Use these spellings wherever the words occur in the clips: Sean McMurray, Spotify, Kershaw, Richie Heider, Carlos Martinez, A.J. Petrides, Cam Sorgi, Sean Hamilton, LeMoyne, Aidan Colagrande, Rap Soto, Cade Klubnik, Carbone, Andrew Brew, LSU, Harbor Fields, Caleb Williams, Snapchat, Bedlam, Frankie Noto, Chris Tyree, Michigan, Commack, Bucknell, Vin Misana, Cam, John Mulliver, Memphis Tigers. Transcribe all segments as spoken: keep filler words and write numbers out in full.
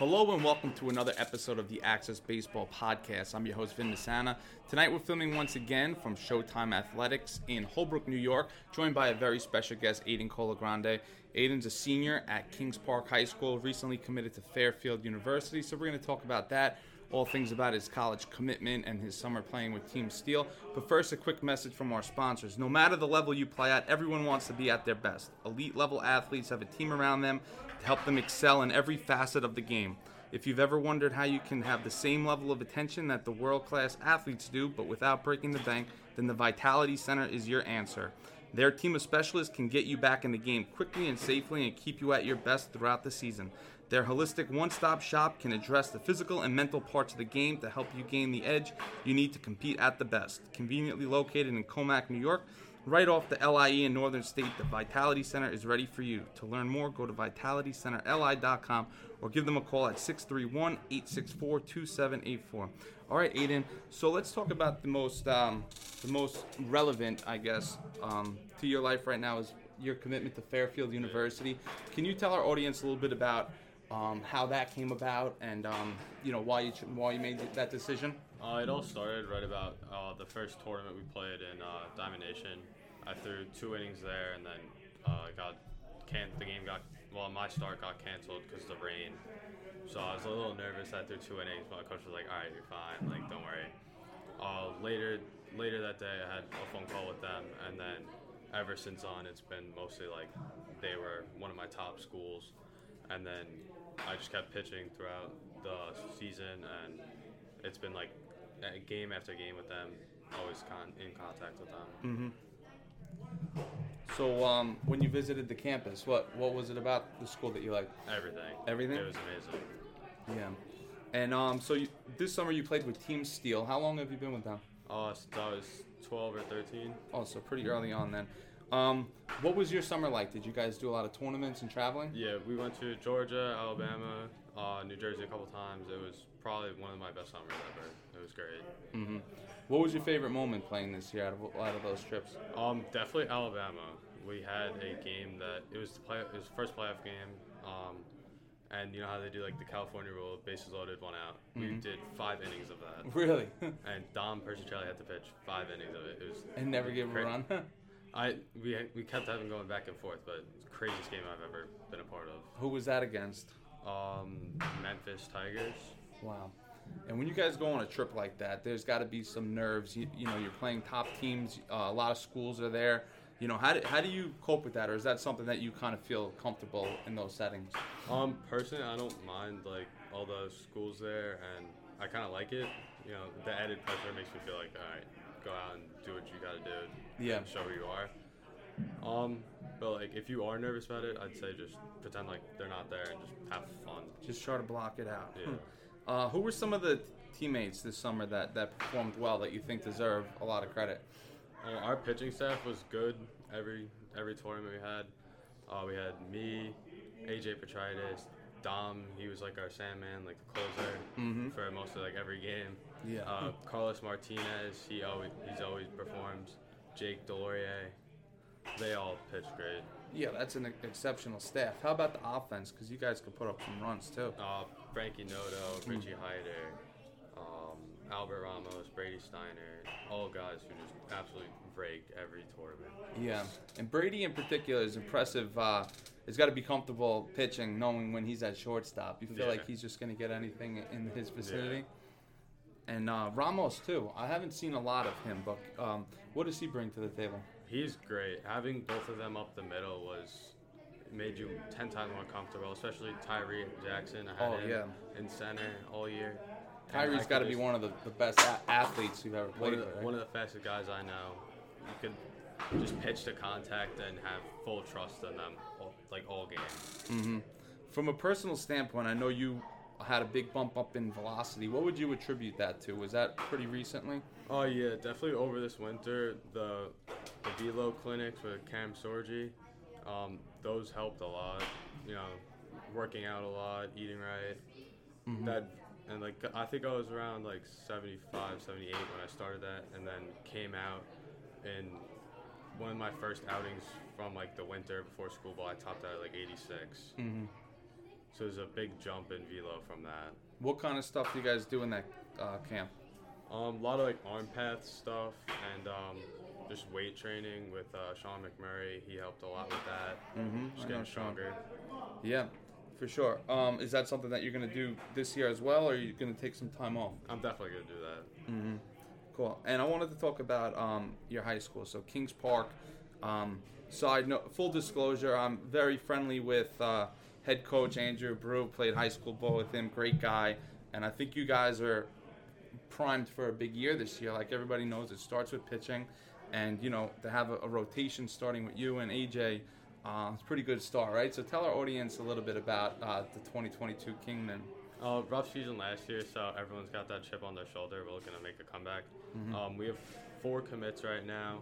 Hello and welcome to another episode of the Access Baseball Podcast. I'm your host, Vin Misana. Tonight we're filming once again from Showtime Athletics in Holbrook, New York, joined by a very special guest, Aidan Colagrande. Aidan's a senior at Kings Park High School, recently committed to Fairfield University, so we're going to talk about that, all things about his college commitment and his summer playing with Team Steel. But first, a quick message from our sponsors. No matter the level you play at, everyone wants to be at their best. Elite-level athletes have a team around them to help them excel in every facet of the game. If you've ever wondered how you can have the same level of attention that the world-class athletes do, but without breaking the bank, then the Vitality Center is your answer. Their team of specialists can get you back in the game quickly and safely and keep you at your best throughout the season. Their holistic one-stop shop can address the physical and mental parts of the game to help you gain the edge you need to compete at the best. Conveniently located in Commack, New York, right off the L I E in Northern State, the Vitality Center is ready for you. To learn more, go to Vitality Center L I dot com or give them a call at six three one, eight six four, two seven eight four. All right, Aidan, so let's talk about the most um, the most relevant, I guess, um, to your life right now is your commitment to Fairfield University. Can you tell our audience a little bit about Um, how that came about, and um, you know why you ch- why you made that decision? Uh, it all started right about uh, the first tournament we played in uh, Diamond Nation. I threw two innings there, and then uh, got can the game got well. My start got canceled because of the rain, so I was a little nervous. I threw two innings, but my coach was like, "All right, you're fine. Like, don't worry." Uh, later later that day, I had a phone call with them, and then ever since on, it's been mostly like they were one of my top schools, and then I just kept pitching throughout the season, and it's been like game after game with them, always con- in contact with them. Mm-hmm. So um, when you visited the campus, what, what was it about the school that you liked? Everything. Everything? It was amazing. Yeah. And um, so you, this summer you played with Team Steel. How long have you been with them? Oh, uh, so I was twelve or thirteen. Oh, so pretty early on then. Um, what was your summer like? Did you guys do a lot of tournaments and traveling? Yeah, we went to Georgia, Alabama, uh, New Jersey a couple times. It was probably one of my best summers ever. It was great. Mm-hmm. What was your favorite moment playing this year out of, out of those trips? Um, definitely Alabama. We had a game that it was the play, it was the first playoff game, um, and you know how they do like the California rule, bases loaded, one out. Mm-hmm. We did five innings of that. Really? And Dom Percicelli had to pitch five innings of it. It was and never give him a run. I we we kept having going back and forth, but it's the craziest game I've ever been a part of. Who was that against? Um, Memphis Tigers. Wow. And when you guys go on a trip like that, there's got to be some nerves. You, you know, you're playing top teams. Uh, a lot of schools are there. You know, how do, how do you cope with that, or is that something that you kind of feel comfortable in those settings? Um, personally, I don't mind like all the schools there, and I kind of like it. You know, the added pressure makes me feel like, all right, go out and do what you gotta do. Yeah. And show who you are. Um, but like if you are nervous about it, I'd say just pretend like they're not there and just have fun. Just try to block it out. Yeah. Hmm. Uh, who were some of the teammates this summer that, that performed well that you think deserve a lot of credit? Uh, our pitching staff was good. Every every tournament we had, uh, we had me, A J. Petrides, Dom. He was like our Sandman, like the closer. Mm-hmm. For mostly like every game. Yeah. Uh, Carlos Martinez, he always he's always performs. Jake DeLaurier, they all pitch great. Yeah, that's an exceptional staff. How about the offense? Because you guys could put up some runs too. Uh, Frankie Noto, Richie Heider, um, Albert Ramos, Brady Steiner, all guys who just absolutely break every tournament. Yeah, and Brady in particular is impressive. Uh, He's got to be comfortable pitching, knowing when he's at shortstop. You feel yeah. like he's just going to get anything in his vicinity. Yeah. And uh, Ramos, too. I haven't seen a lot of him, but um, what does he bring to the table? He's great. Having both of them up the middle was made you ten times more comfortable, especially Tyree Jackson. I had oh, him yeah. in center all year. Tyree's got to be one of the, the best a- athletes you've ever played with. Right? One of the fastest guys I know. You could just pitch to contact and have full trust in them, all, like all game. Mm-hmm. From a personal standpoint, I know you had a big bump up in velocity. What would you attribute that to? Was that pretty recently? Oh uh, yeah, definitely over this winter. The the velo clinics with Cam Sorgi, um, those helped a lot. You know, working out a lot, eating right. Mm-hmm. That and like I think I was around like seventy-five, seventy-eight when I started that, and then came out in one of my first outings from like the winter before school ball. I topped out at like eighty-six. Mm-hmm. So there's a big jump in velo from that. What kind of stuff do you guys do in that uh, camp? Um, a lot of like arm path stuff and um, just weight training with uh, Sean McMurray. He helped a lot with that. Mm-hmm. Just getting stronger. Yeah, for sure. Um, is that something that you're going to do this year as well, or are you going to take some time off? I'm definitely going to do that. Mm-hmm. Cool. And I wanted to talk about um, your high school, so Kings Park. Um, side note, full disclosure, I'm very friendly with uh, head coach Andrew Brew. Played high school ball with him. Great guy. And I think you guys are primed for a big year this year. Like everybody knows, it starts with pitching, and you know, to have a, a rotation starting with you and A J, uh, it's a pretty good start, right? So tell our audience a little bit about uh, the twenty twenty-two Kingmen. Uh, rough season last year, so everyone's got that chip on their shoulder. We're looking to make a comeback. Mm-hmm. Um, we have four commits right now.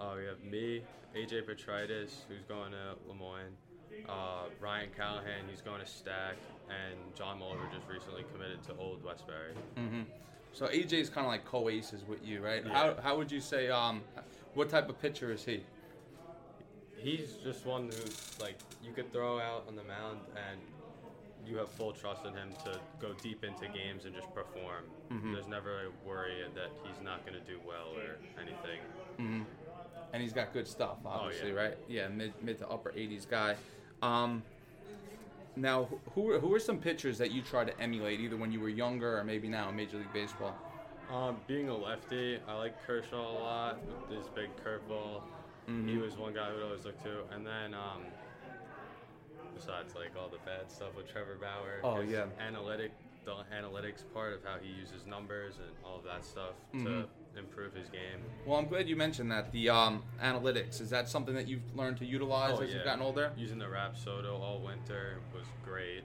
Uh, we have me, A J. Petrides, who's going to LeMoyne, uh, Ryan Callahan, he's going to Stack, and John Mulliver just recently committed to Old Westbury. Mm-hmm. So A J's kind of like co-aces with you, right? Yeah. How how would you say, um, what type of pitcher is he? He's just one who's like, you could throw out on the mound and you have full trust in him to go deep into games and just perform. Mm-hmm. There's never a worry that he's not going to do well or anything. Mm-hmm. And he's got good stuff, obviously, oh, yeah. right? Yeah, mid mid to upper eighties guy. Um, now, who are, who are some pitchers that you try to emulate, either when you were younger or maybe now in Major League Baseball? Um, being a lefty, I like Kershaw a lot with his big curveball. Mm-hmm. He was one guy I would always look to. And then... Um, Besides, like, all the bad stuff with Trevor Bauer. Oh, yeah. Analytic, the analytics part of how he uses numbers and all of that stuff mm-hmm. to improve his game. Well, I'm glad you mentioned that, the um, analytics. Is that something that you've learned to utilize oh, as yeah. you've gotten older? Using the Rap Soto all winter was great.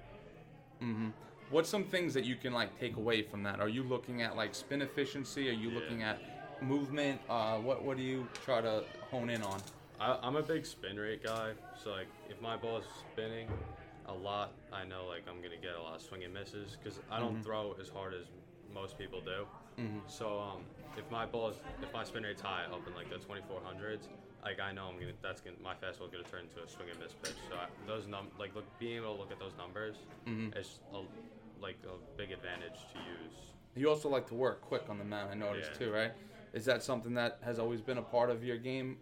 Mm-hmm. What's some things that you can, like, take away from that? Are you looking at, like, spin efficiency? Are you yeah. looking at movement? Uh, what, what do you try to hone in on? I, I'm a big spin rate guy, so like if my ball is spinning a lot, I know like I'm gonna get a lot of swing and misses because I don't mm-hmm. throw as hard as most people do. Mm-hmm. So um, if my ball is, if my spin rate's high up in like the twenty-four hundreds, like I know I'm gonna that's gonna my fastball's gonna turn into a swing and miss pitch. So I, those num like look being able to look at those numbers mm-hmm. is a, like a big advantage to use. You also like to work quick on the mound, I noticed yeah. too, right? Is that something that has always been a part of your game?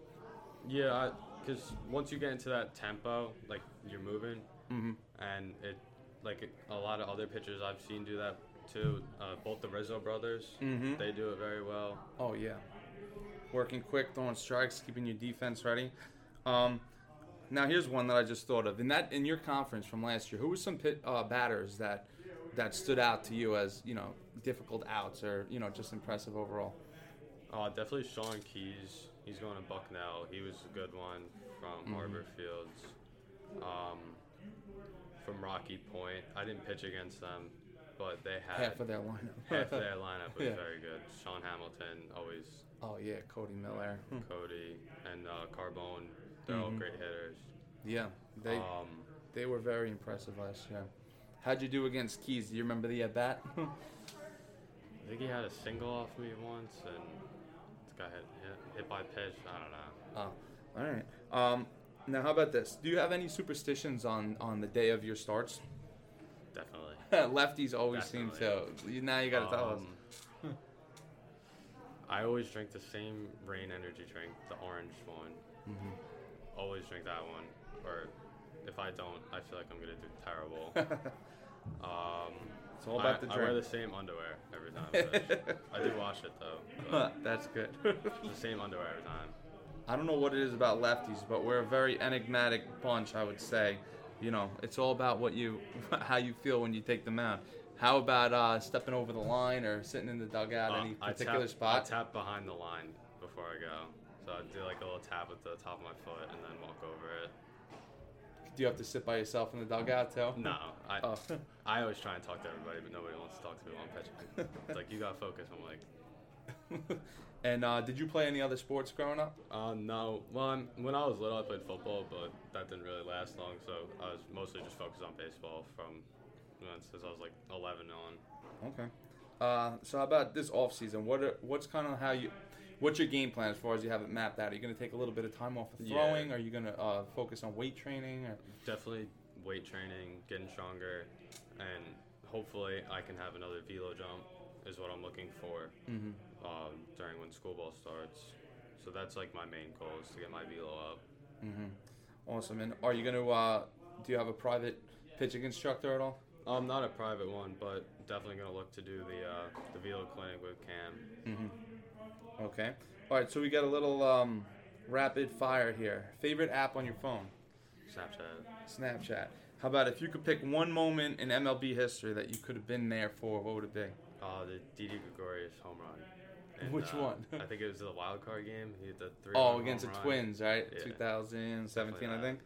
Yeah, because once you get into that tempo, like, you're moving, mm-hmm. and it, like, it, a lot of other pitchers I've seen do that, too. Uh, both the Rizzo brothers, mm-hmm. they do it very well. Oh, yeah. Working quick, throwing strikes, keeping your defense ready. Um, now, here's one that I just thought of. In that, in your conference from last year, who were some pit, uh, batters that that stood out to you as, you know, difficult outs or, you know, just impressive overall? Uh, definitely Sean Keyes. He's going to Bucknell. He was a good one from mm-hmm. Harbor Fields. Um, from Rocky Point. I didn't pitch against them, but they had... Half of their lineup. half of their lineup was yeah. very good. Sean Hamilton always... Oh, yeah, Cody Miller. Cody and uh, Carbone. They're mm-hmm. all great hitters. Yeah, they um, they were very impressive last year. How'd you do against Keyes? Do you remember the at-bat? I think he had a single off me once, and... I hit, hit, hit by pitch. I don't know. Oh, all right. Um, now, how about this? Do you have any superstitions on, on the day of your starts? Definitely. Lefties always Definitely. seem to. Now you got to um, tell us. I always drink the same Reign energy drink, the orange one. Mm-hmm. Always drink that one. Or if I don't, I feel like I'm going to do terrible. um, it's all about I, the drink. I wear the same underwear every time. I do wash it, though. That's good. The same underwear every time. I don't know what it is about lefties, but we're a very enigmatic bunch, I would say. You know, it's all about what you, how you feel when you take the mound. How about uh, stepping over the line or sitting in the dugout, uh, any particular I tap, spot? I tap behind the line before I go. So I do like a little tap with the top of my foot and then walk over it. Do you have to sit by yourself in the dugout, too? No. I oh. I always try and talk to everybody, but nobody wants to talk to me while I'm pitching. It's like, you got to focus. I'm like... And uh, did you play any other sports growing up? Uh, no. Well, I'm, when I was little, I played football, but that didn't really last long, so I was mostly just focused on baseball from you know, since I was, like, eleven on. Okay. Uh, so how about this off-season? What are, what's kind of how you... What's your game plan as far as you have it mapped out? Are you going to take a little bit of time off of throwing? Yeah. Are you going to uh, focus on weight training? Or? Definitely weight training, getting stronger, and hopefully I can have another velo jump is what I'm looking for mm-hmm. um, during when school ball starts. So that's like my main goal is to get my velo up. Mm-hmm. Awesome. And are you going to, uh, do you have a private pitching instructor at all? Um, not a private one, but definitely going to look to do the uh, the velo clinic with Cam. Mm-hmm. Okay. All right, so we got a little um, rapid fire here. Favorite app on your phone? Snapchat. Snapchat. How about if you could pick one moment in M L B history that you could have been there for, what would it be? Uh, the Didi Gregorius home run. And, Which uh, one? I think it was the wild card game. He hit the three. Oh, against the Twins, right? Yeah. two thousand seventeen, I think.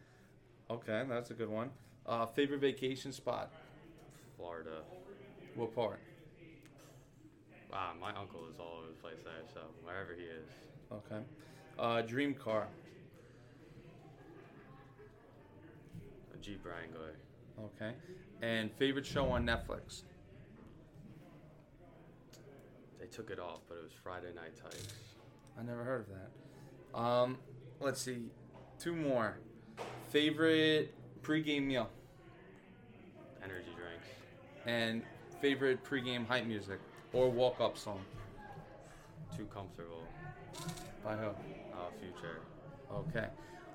Okay, that's a good one. Uh, favorite vacation spot? Florida. What part? Ah, my uncle is all over the place there, so wherever he is. Okay. Uh, dream car? A Jeep Wrangler. Okay. And favorite show on Netflix? They took it off, but it was Friday Night Tights. I never heard of that. Um, let's see. Two more. Favorite pregame meal? Energy drinks. And favorite pregame hype music or walk-up song? Too Comfortable. By who? Uh, Future. Okay.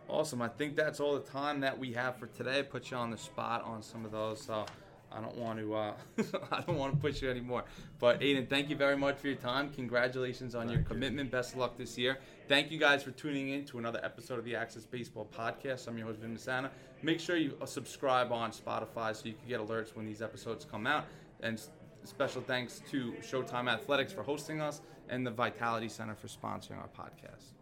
Awesome. I think that's all the time that we have for today. Put you on the spot on some of those, so... I don't want to. Uh, I don't want to push you anymore. But Aidan, thank you very much for your time. Congratulations on thank your commitment. You. Best of luck this year. Thank you guys for tuning in to another episode of the Access Baseball Podcast. I'm your host Vin Messana. Make sure you subscribe on Spotify so you can get alerts when these episodes come out. And special thanks to Showtime Athletics for hosting us and the Vitality Center for sponsoring our podcast.